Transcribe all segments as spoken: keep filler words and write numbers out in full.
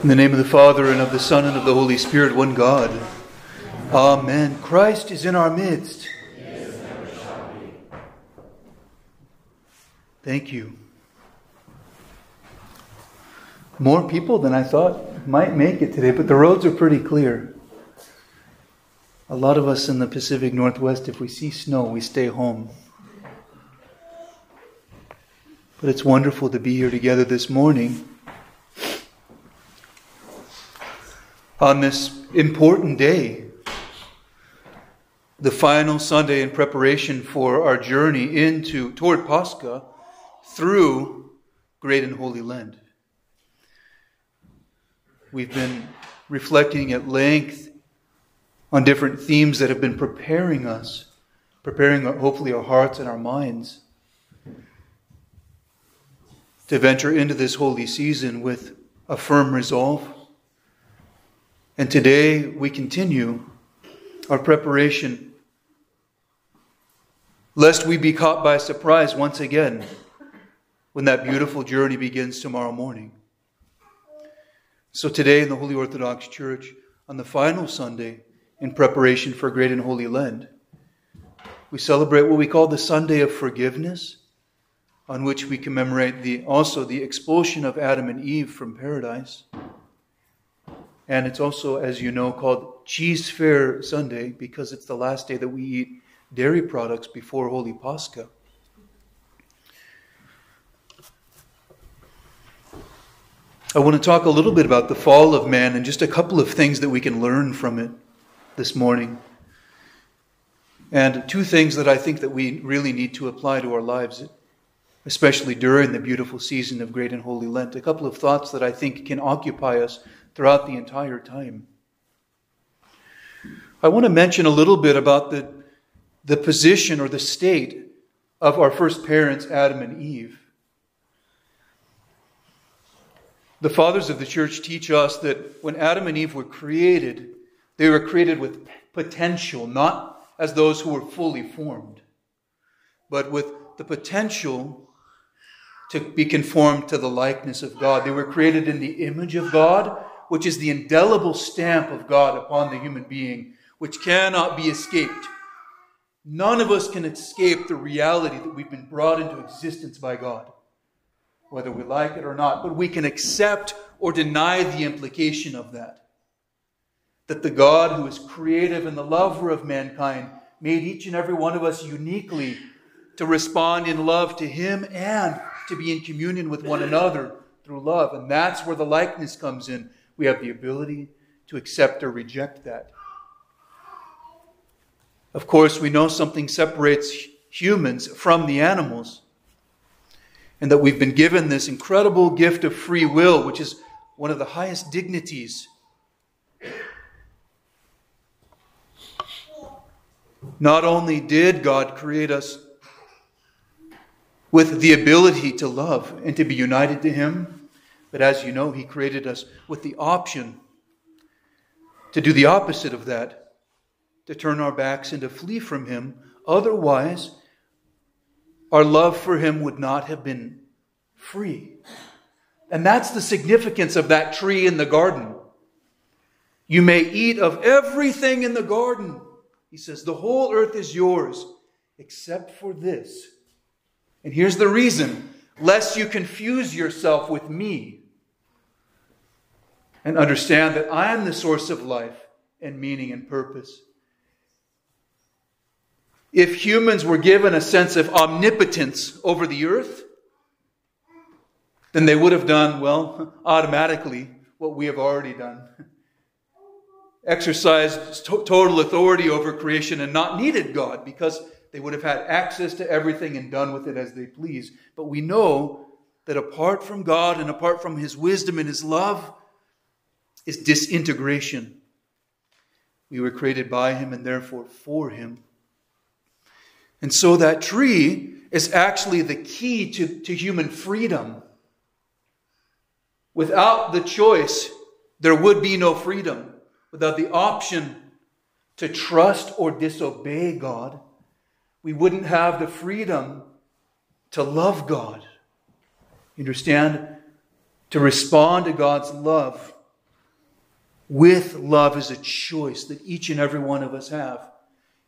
In the name of the Father, and of the Son, and of the Holy Spirit, one God. Amen. Christ is in our midst. He is and ever shall be. Thank you. More people than I thought might make it today, but the roads are pretty clear. A lot of us in the Pacific Northwest, if we see snow, we stay home. But it's wonderful to be here together this morning on this important day, the final Sunday in preparation for our journey into toward Pascha through Great and Holy Lent. We've been reflecting at length on different themes that have been preparing us, preparing hopefully our hearts and our minds to venture into this holy season with a firm resolve. And today we continue our preparation, lest we be caught by surprise once again when that beautiful journey begins tomorrow morning. So today in the Holy Orthodox Church, on the final Sunday in preparation for Great and Holy Lent, we celebrate what we call the Sunday of Forgiveness, on which we commemorate the also the expulsion of Adam and Eve from paradise. And it's also, as you know, called Cheese Fair Sunday because it's the last day that we eat dairy products before Holy Pascha. I want to talk a little bit about the fall of man and just a couple of things that we can learn from it this morning. And two things that I think that we really need to apply to our lives, especially during the beautiful season of Great and Holy Lent. A couple of thoughts that I think can occupy us throughout the entire time. I want to mention a little bit about the, the position or the state of our first parents, Adam and Eve. The fathers of the church teach us that when Adam and Eve were created, they were created with potential, not as those who were fully formed, but with the potential to be conformed to the likeness of God. They were created in the image of God, which is the indelible stamp of God upon the human being, which cannot be escaped. None of us can escape the reality that we've been brought into existence by God, whether we like it or not. But we can accept or deny the implication of that, that the God who is creative and the lover of mankind made each and every one of us uniquely to respond in love to Him and to be in communion with one another through love. And that's where the likeness comes in. We have the ability to accept or reject that. Of course, we know something separates humans from the animals, and that we've been given this incredible gift of free will, which is one of the highest dignities. Not only did God create us with the ability to love and to be united to Him, but as you know, He created us with the option to do the opposite of that, to turn our backs and to flee from Him. Otherwise, our love for Him would not have been free. And that's the significance of that tree in the garden. You may eat of everything in the garden. He says, the whole earth is yours, except for this. And here's the reason: lest you confuse yourself with me and understand that I am the source of life and meaning and purpose. If humans were given a sense of omnipotence over the earth, then they would have done, well, automatically what we have already done. Exercised to- total authority over creation and not needed God, because they would have had access to everything and done with it as they please. But we know that apart from God and apart from His wisdom and His love is disintegration. We were created by Him and therefore for Him. And so that tree is actually the key to, to human freedom. Without the choice, there would be no freedom. Without the option to trust or disobey God, we wouldn't have the freedom to love God. You understand? To respond to God's love with love is a choice that each and every one of us have.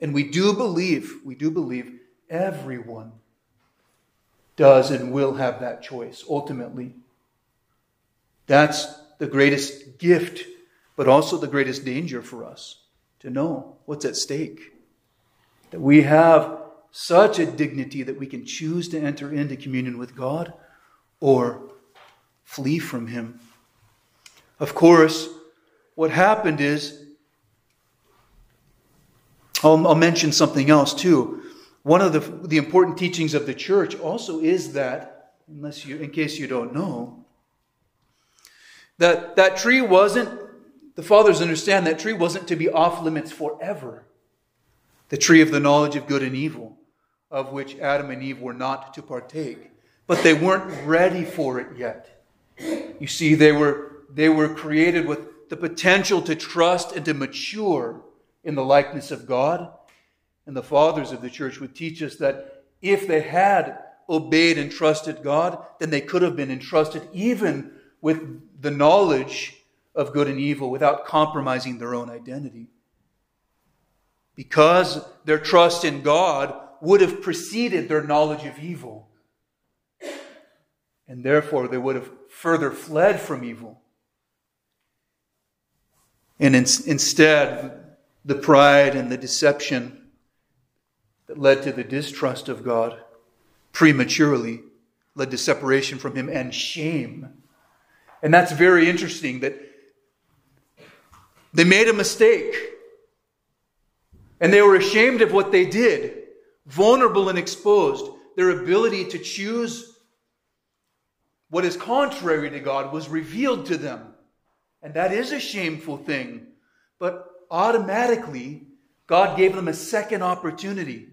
And we do believe, we do believe everyone does and will have that choice ultimately. That's the greatest gift, but also the greatest danger for us, to know what's at stake. That we have such a dignity that we can choose to enter into communion with God or flee from Him. Of course, what happened is, I'll, I'll mention something else too. One of the, the important teachings of the church also is that, unless you, in case you don't know, that that tree wasn't, the fathers understand that tree wasn't to be off limits forever. The tree of the knowledge of good and evil, of which Adam and Eve were not to partake. But they weren't ready for it yet. You see, they were, they were created with the potential to trust and to mature in the likeness of God. And the fathers of the church would teach us that if they had obeyed and trusted God, then they could have been entrusted even with the knowledge of good and evil without compromising their own identity. Because their trust in God would have preceded their knowledge of evil. And therefore, they would have further fled from evil. And in, instead, the pride and the deception that led to the distrust of God prematurely led to separation from Him and shame. And that's very interesting that they made a mistake. And they were ashamed of what they did, vulnerable and exposed. Their ability to choose what is contrary to God was revealed to them. And that is a shameful thing. But automatically, God gave them a second opportunity.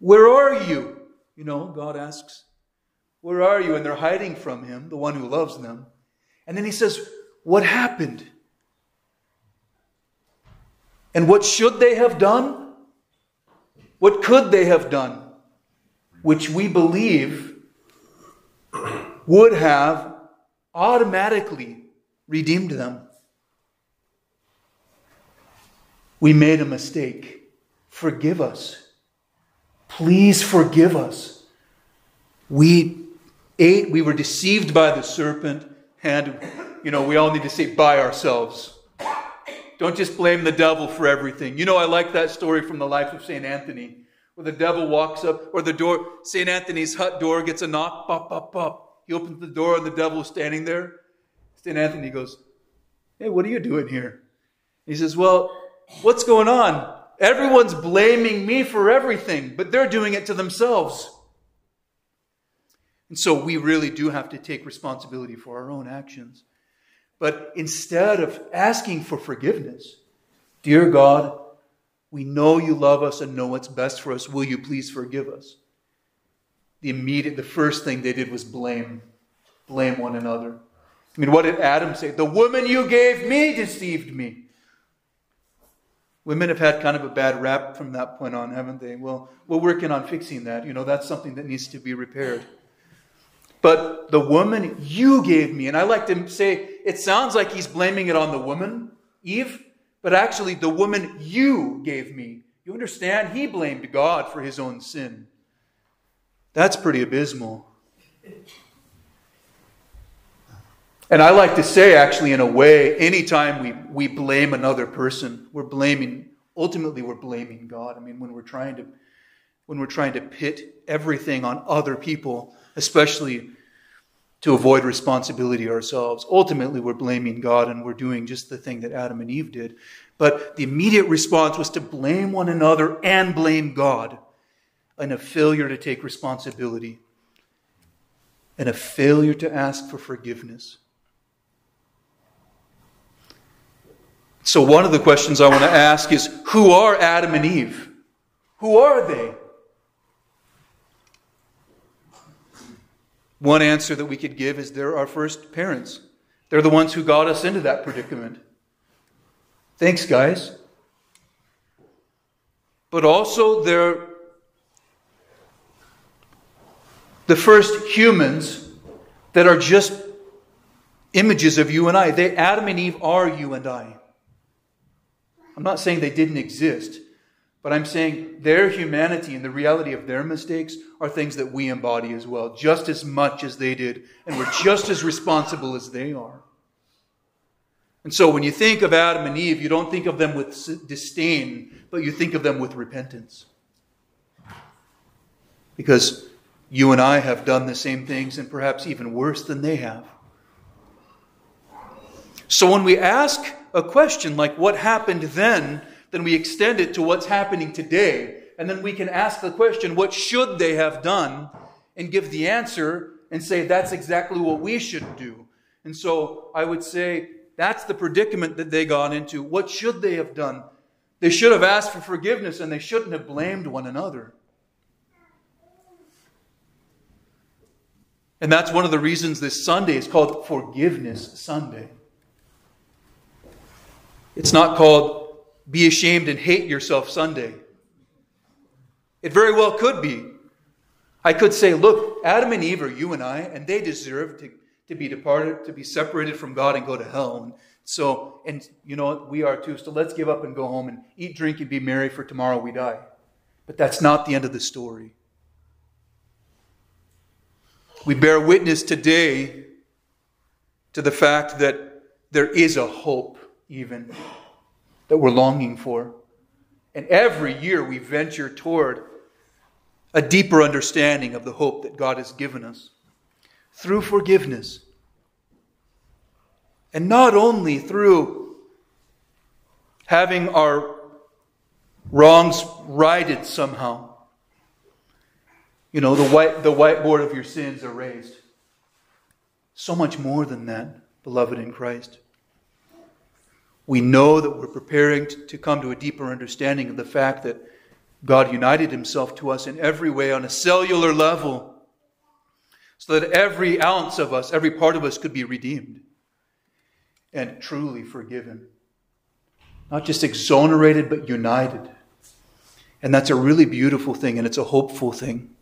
Where are you? You know, God asks, where are you? And they're hiding from Him, the one who loves them. And then He says, what happened? And what should they have done? What could they have done? Which we believe would have automatically redeemed them. We made a mistake. Forgive us. Please forgive us. We ate, we were deceived by the serpent, and, you know, we all need to say by ourselves. Don't just blame the devil for everything. You know, I like that story from the life of Saint Anthony, where the devil walks up, or the door, Saint Anthony's hut door gets a knock, pop, pop, pop. He opens the door and the devil is standing there. Saint Anthony goes, hey, what are you doing here? He says, well, what's going on? Everyone's blaming me for everything, but they're doing it to themselves. And so we really do have to take responsibility for our own actions. But instead of asking for forgiveness, dear God, we know you love us and know what's best for us. Will you please forgive us? The immediate, the first thing they did was blame, blame one another. I mean, what did Adam say? The woman you gave me deceived me. Women have had kind of a bad rap from that point on, haven't they? Well, we're working on fixing that. You know, that's something that needs to be repaired. But the woman you gave me, and I like to say, it sounds like he's blaming it on the woman, Eve, but actually the woman you gave me. You understand? He blamed God for his own sin. That's pretty abysmal. And I like to say, actually, in a way, anytime we, we blame another person, we're blaming, ultimately we're blaming God. I mean, when we're trying to, when we're trying to pit everything on other people, especially to avoid responsibility ourselves, ultimately we're blaming God and we're doing just the thing that Adam and Eve did. But the immediate response was to blame one another and blame God. And a failure to take responsibility, and a failure to ask for forgiveness. So one of the questions I want to ask is, who are Adam and Eve? Who are they? One answer that we could give is they're our first parents. They're the ones who got us into that predicament. Thanks, guys. But also they're the first humans that are just images of you and I. They, Adam and Eve are you and I. I'm not saying they didn't exist, but I'm saying their humanity and the reality of their mistakes are things that we embody as well, just as much as they did, and we're just as responsible as they are. And so when you think of Adam and Eve, you don't think of them with disdain, but you think of them with repentance. Because you and I have done the same things, and perhaps even worse than they have. So when we ask a question like what happened then, then we extend it to what's happening today. And then we can ask the question, what should they have done? And give the answer and say, that's exactly what we should do. And so I would say, that's the predicament that they got into. What should they have done? They should have asked for forgiveness, and they shouldn't have blamed one another. And that's one of the reasons this Sunday is called Forgiveness Sunday. It's not called Be Ashamed and Hate Yourself Sunday. It very well could be. I could say, look, Adam and Eve are you and I, and they deserve to, to be departed, to be separated from God and go to hell. And so, and you know, we are too, so let's give up and go home and eat, drink, and be merry, for tomorrow we die. But that's not the end of the story. We bear witness today to the fact that there is a hope, even, that we're longing for. And every year we venture toward a deeper understanding of the hope that God has given us through forgiveness. And not only through having our wrongs righted somehow. You know, the white, the whiteboard of your sins erased. So much more than that, beloved in Christ. We know that we're preparing to come to a deeper understanding of the fact that God united himself to us in every way on a cellular level, so that every ounce of us, every part of us, could be redeemed and truly forgiven. Not just exonerated, but united. And that's a really beautiful thing, and it's a hopeful thing.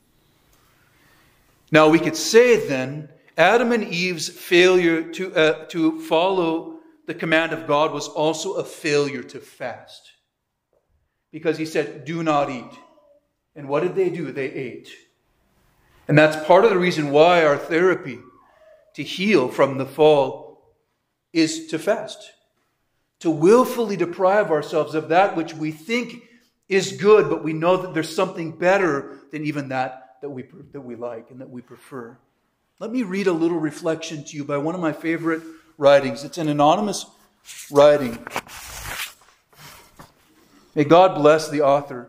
Now we could say then, Adam and Eve's failure to, uh, to follow the command of God was also a failure to fast. Because he said, do not eat. And what did they do? They ate. And that's part of the reason why our therapy to heal from the fall is to fast. To willfully deprive ourselves of that which we think is good, but we know that there's something better than even that that we, that we like and that we prefer. Let me read a little reflection to you by one of my favorite writings. It's an anonymous writing. May God bless the author.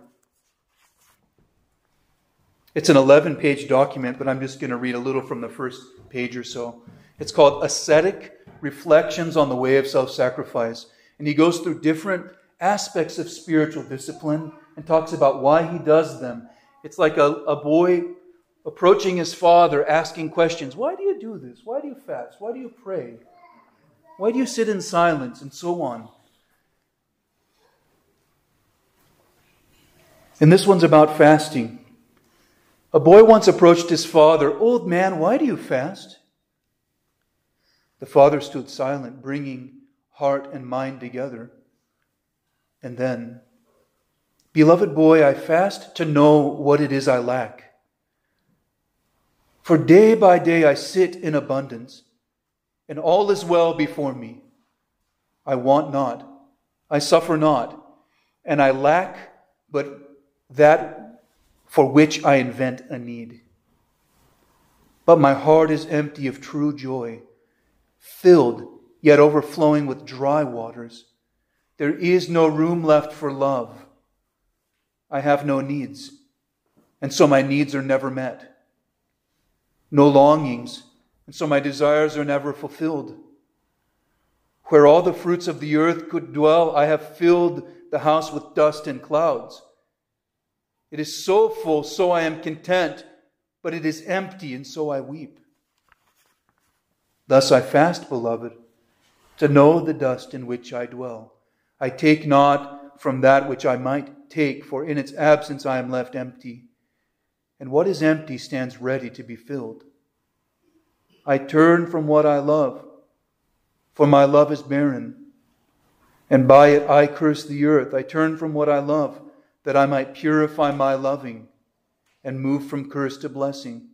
It's an eleven-page document, but I'm just going to read a little from the first page or so. It's called Ascetic Reflections on the Way of Self-Sacrifice. And he goes through different aspects of spiritual discipline and talks about why he does them. It's like a, a boy approaching his father, asking questions. Why do you do this? Why do you fast? Why do you pray? Why do you sit in silence? And so on. And this one's about fasting. A boy once approached his father. Old man, why do you fast? The father stood silent, bringing heart and mind together. And then, beloved boy, I fast to know what it is I lack. For day by day I sit in abundance, and all is well before me. I want not, I suffer not, and I lack but that for which I invent a need. But my heart is empty of true joy, filled yet overflowing with dry waters. There is no room left for love. I have no needs, and so my needs are never met. No longings, and so my desires are never fulfilled. Where all the fruits of the earth could dwell, I have filled the house with dust and clouds. It is so full, so I am content, but it is empty, and so I weep. Thus I fast, beloved, to know the dust in which I dwell. I take not from that which I might take, for in its absence I am left empty. And what is empty stands ready to be filled. I turn from what I love For my love is barren, and by it I curse the earth. I turn from what I love, that I might purify my loving, and move from curse to blessing.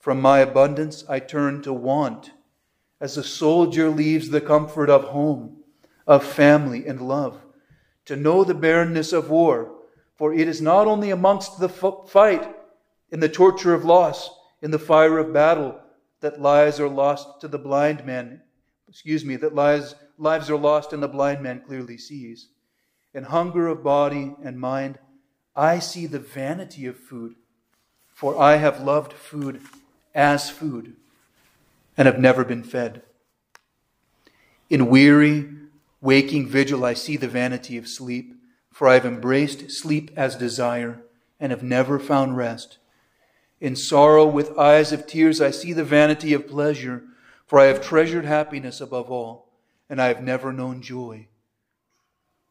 From my abundance I turn to want, as a soldier leaves the comfort of home, of family and love, to know the barrenness of war. For it is not only amongst the fight, in the torture of loss, in the fire of battle, that lives are lost to the blind man. Excuse me, that lives lives are lost and the blind man clearly sees. In hunger of body and mind, I see the vanity of food, for I have loved food as food and have never been fed. In weary, waking vigil, I see the vanity of sleep, for I have embraced sleep as desire and have never found rest. In sorrow with eyes of tears, I see the vanity of pleasure, for I have treasured happiness above all, and I have never known joy.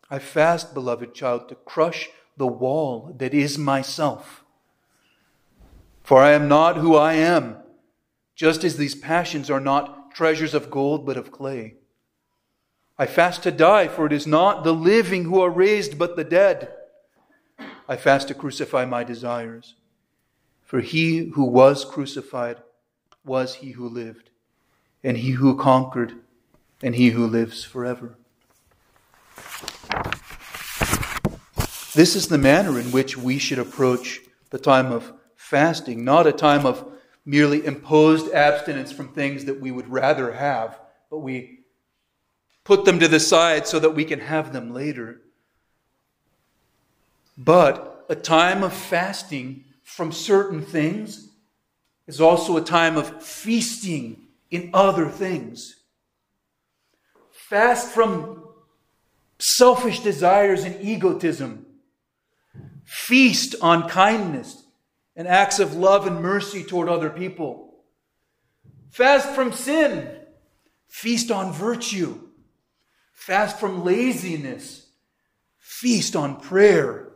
I fast, beloved child, to crush the wall that is myself. For I am not who I am, just as these passions are not treasures of gold, but of clay. I fast to die, for it is not the living who are raised, but the dead. I fast to crucify my desires, for he who was crucified was he who lived, and he who conquered, and he who lives forever. This is the manner in which we should approach the time of fasting, not a time of merely imposed abstinence from things that we would rather have, but we put them to the side so that we can have them later. But a time of fasting from certain things is also a time of feasting in other things. Fast from selfish desires and egotism. Feast on kindness and acts of love and mercy toward other people. Fast from sin. Feast on virtue. Fast from laziness. Feast on prayer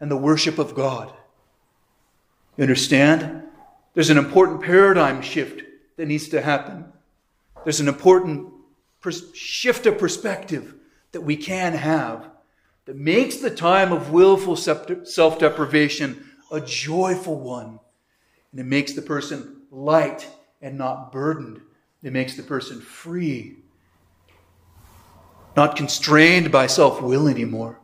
and the worship of God. You understand? There's an important paradigm shift that needs to happen. There's an important pers- shift of perspective that we can have that makes the time of willful self-deprivation a joyful one. And it makes the person light and not burdened. It makes the person free, not constrained by self-will anymore.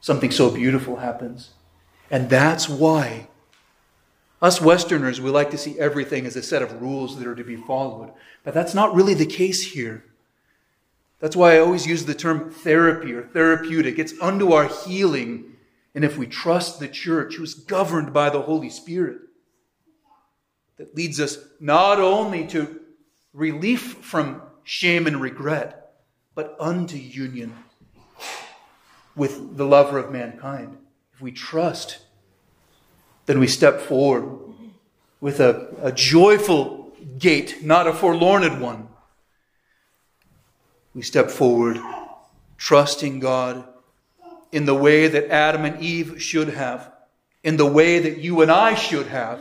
Something so beautiful happens. And that's why us Westerners, we like to see everything as a set of rules that are to be followed. But that's not really the case here. That's why I always use the term therapy or therapeutic. It's unto our healing. And if we trust the church, who's governed by the Holy Spirit, that leads us not only to relief from shame and regret, but unto union with the lover of mankind. If we trust, then we step forward with a, a joyful gait, not a forlorn one. We step forward trusting God in the way that Adam and Eve should have, in the way that you and I should have,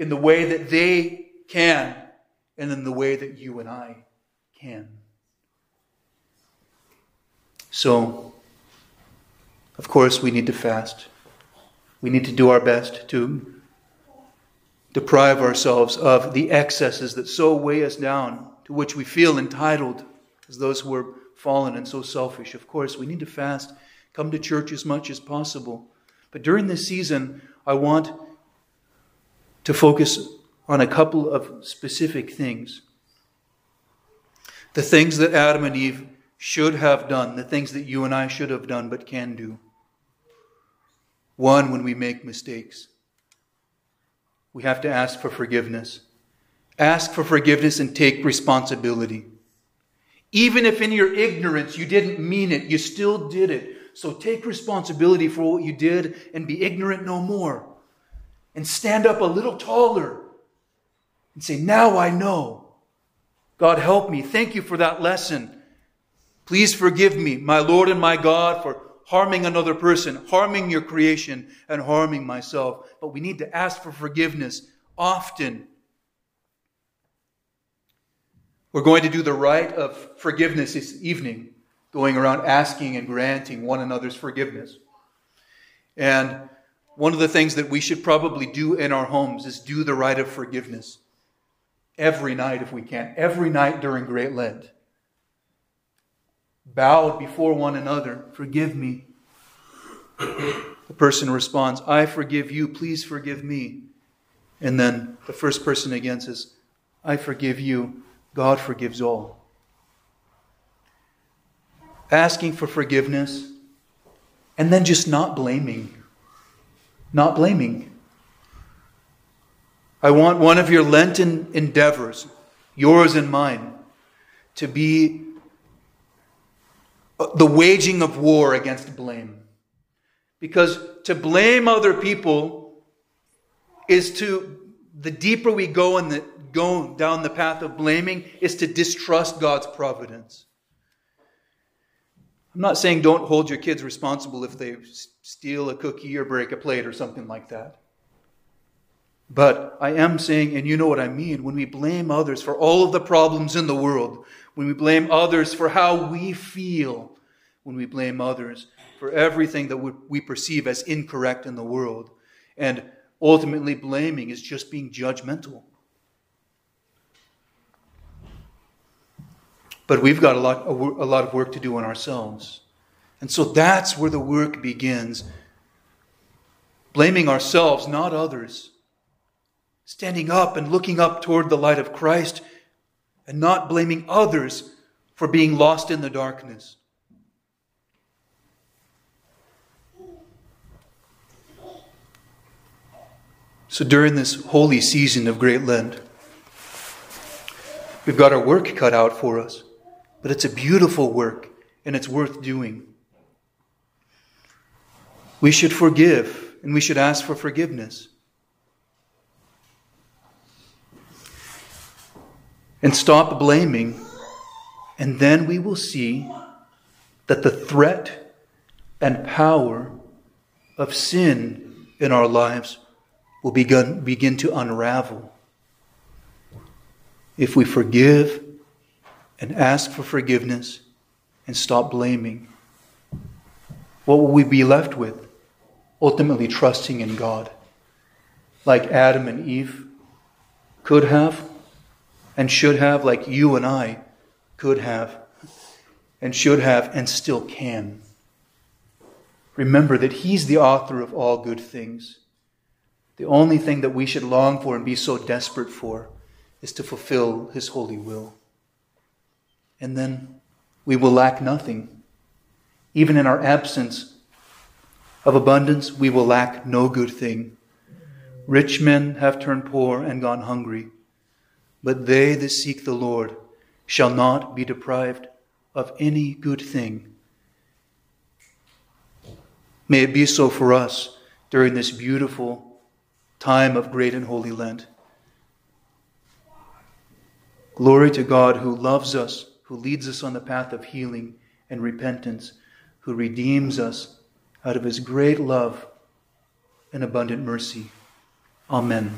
in the way that they can, and in the way that you and I can. So, of course, we need to fast. We need to do our best to deprive ourselves of the excesses that so weigh us down, to which we feel entitled as those who are fallen and so selfish. Of course, we need to fast, come to church as much as possible. But during this season, I want to focus on a couple of specific things. The things that Adam and Eve should have done, the things that you and I should have done but can do. One, when we make mistakes, we have to ask for forgiveness. Ask for forgiveness and take responsibility. Even if in your ignorance you didn't mean it, you still did it. So take responsibility for what you did and be ignorant no more. And stand up a little taller and say, now I know. God help me. Thank you for that lesson. Please forgive me, my Lord and my God, for harming another person, harming your creation, and harming myself. But we need to ask for forgiveness often. We're going to do the rite of forgiveness this evening, going around asking and granting one another's forgiveness. And one of the things that we should probably do in our homes is do the rite of forgiveness every night if we can, every night during Great Lent. Bowed before one another, forgive me. The person responds, I forgive you, please forgive me. And then the first person again says, I forgive you, God forgives all. Asking for forgiveness and then just not blaming. Not blaming. I want one of your Lenten endeavors, yours and mine, to be the waging of war against blame. Because to blame other people is to, the deeper we go in the go down the path of blaming, is to distrust God's providence. I'm not saying don't hold your kids responsible if they steal a cookie or break a plate or something like that. But I am saying, and you know what I mean, when we blame others for all of the problems in the world, when we blame others for how we feel, when we blame others for everything that we perceive as incorrect in the world, and ultimately blaming is just being judgmental. But we've got a lot, a lot of work to do on ourselves. And so that's where the work begins. Blaming ourselves, not others. Standing up and looking up toward the light of Christ and not blaming others for being lost in the darkness. So during this holy season of Great Lent, we've got our work cut out for us. But it's a beautiful work, and it's worth doing. We should forgive, and we should ask for forgiveness. And stop blaming, and then we will see that the threat and power of sin in our lives will begin, begin to unravel. If we forgive and ask for forgiveness and stop blaming, what will we be left with? Ultimately trusting in God, like Adam and Eve could have and should have, like you and I could have and should have and still can. Remember that He's the author of all good things. The only thing that we should long for and be so desperate for is to fulfill His holy will. And then we will lack nothing. Even in our absence of abundance, we will lack no good thing. Rich men have turned poor and gone hungry, but they that seek the Lord shall not be deprived of any good thing. May it be so for us during this beautiful time of Great and Holy Lent. Glory to God who loves us, who leads us on the path of healing and repentance, who redeems us out of His great love and abundant mercy. Amen.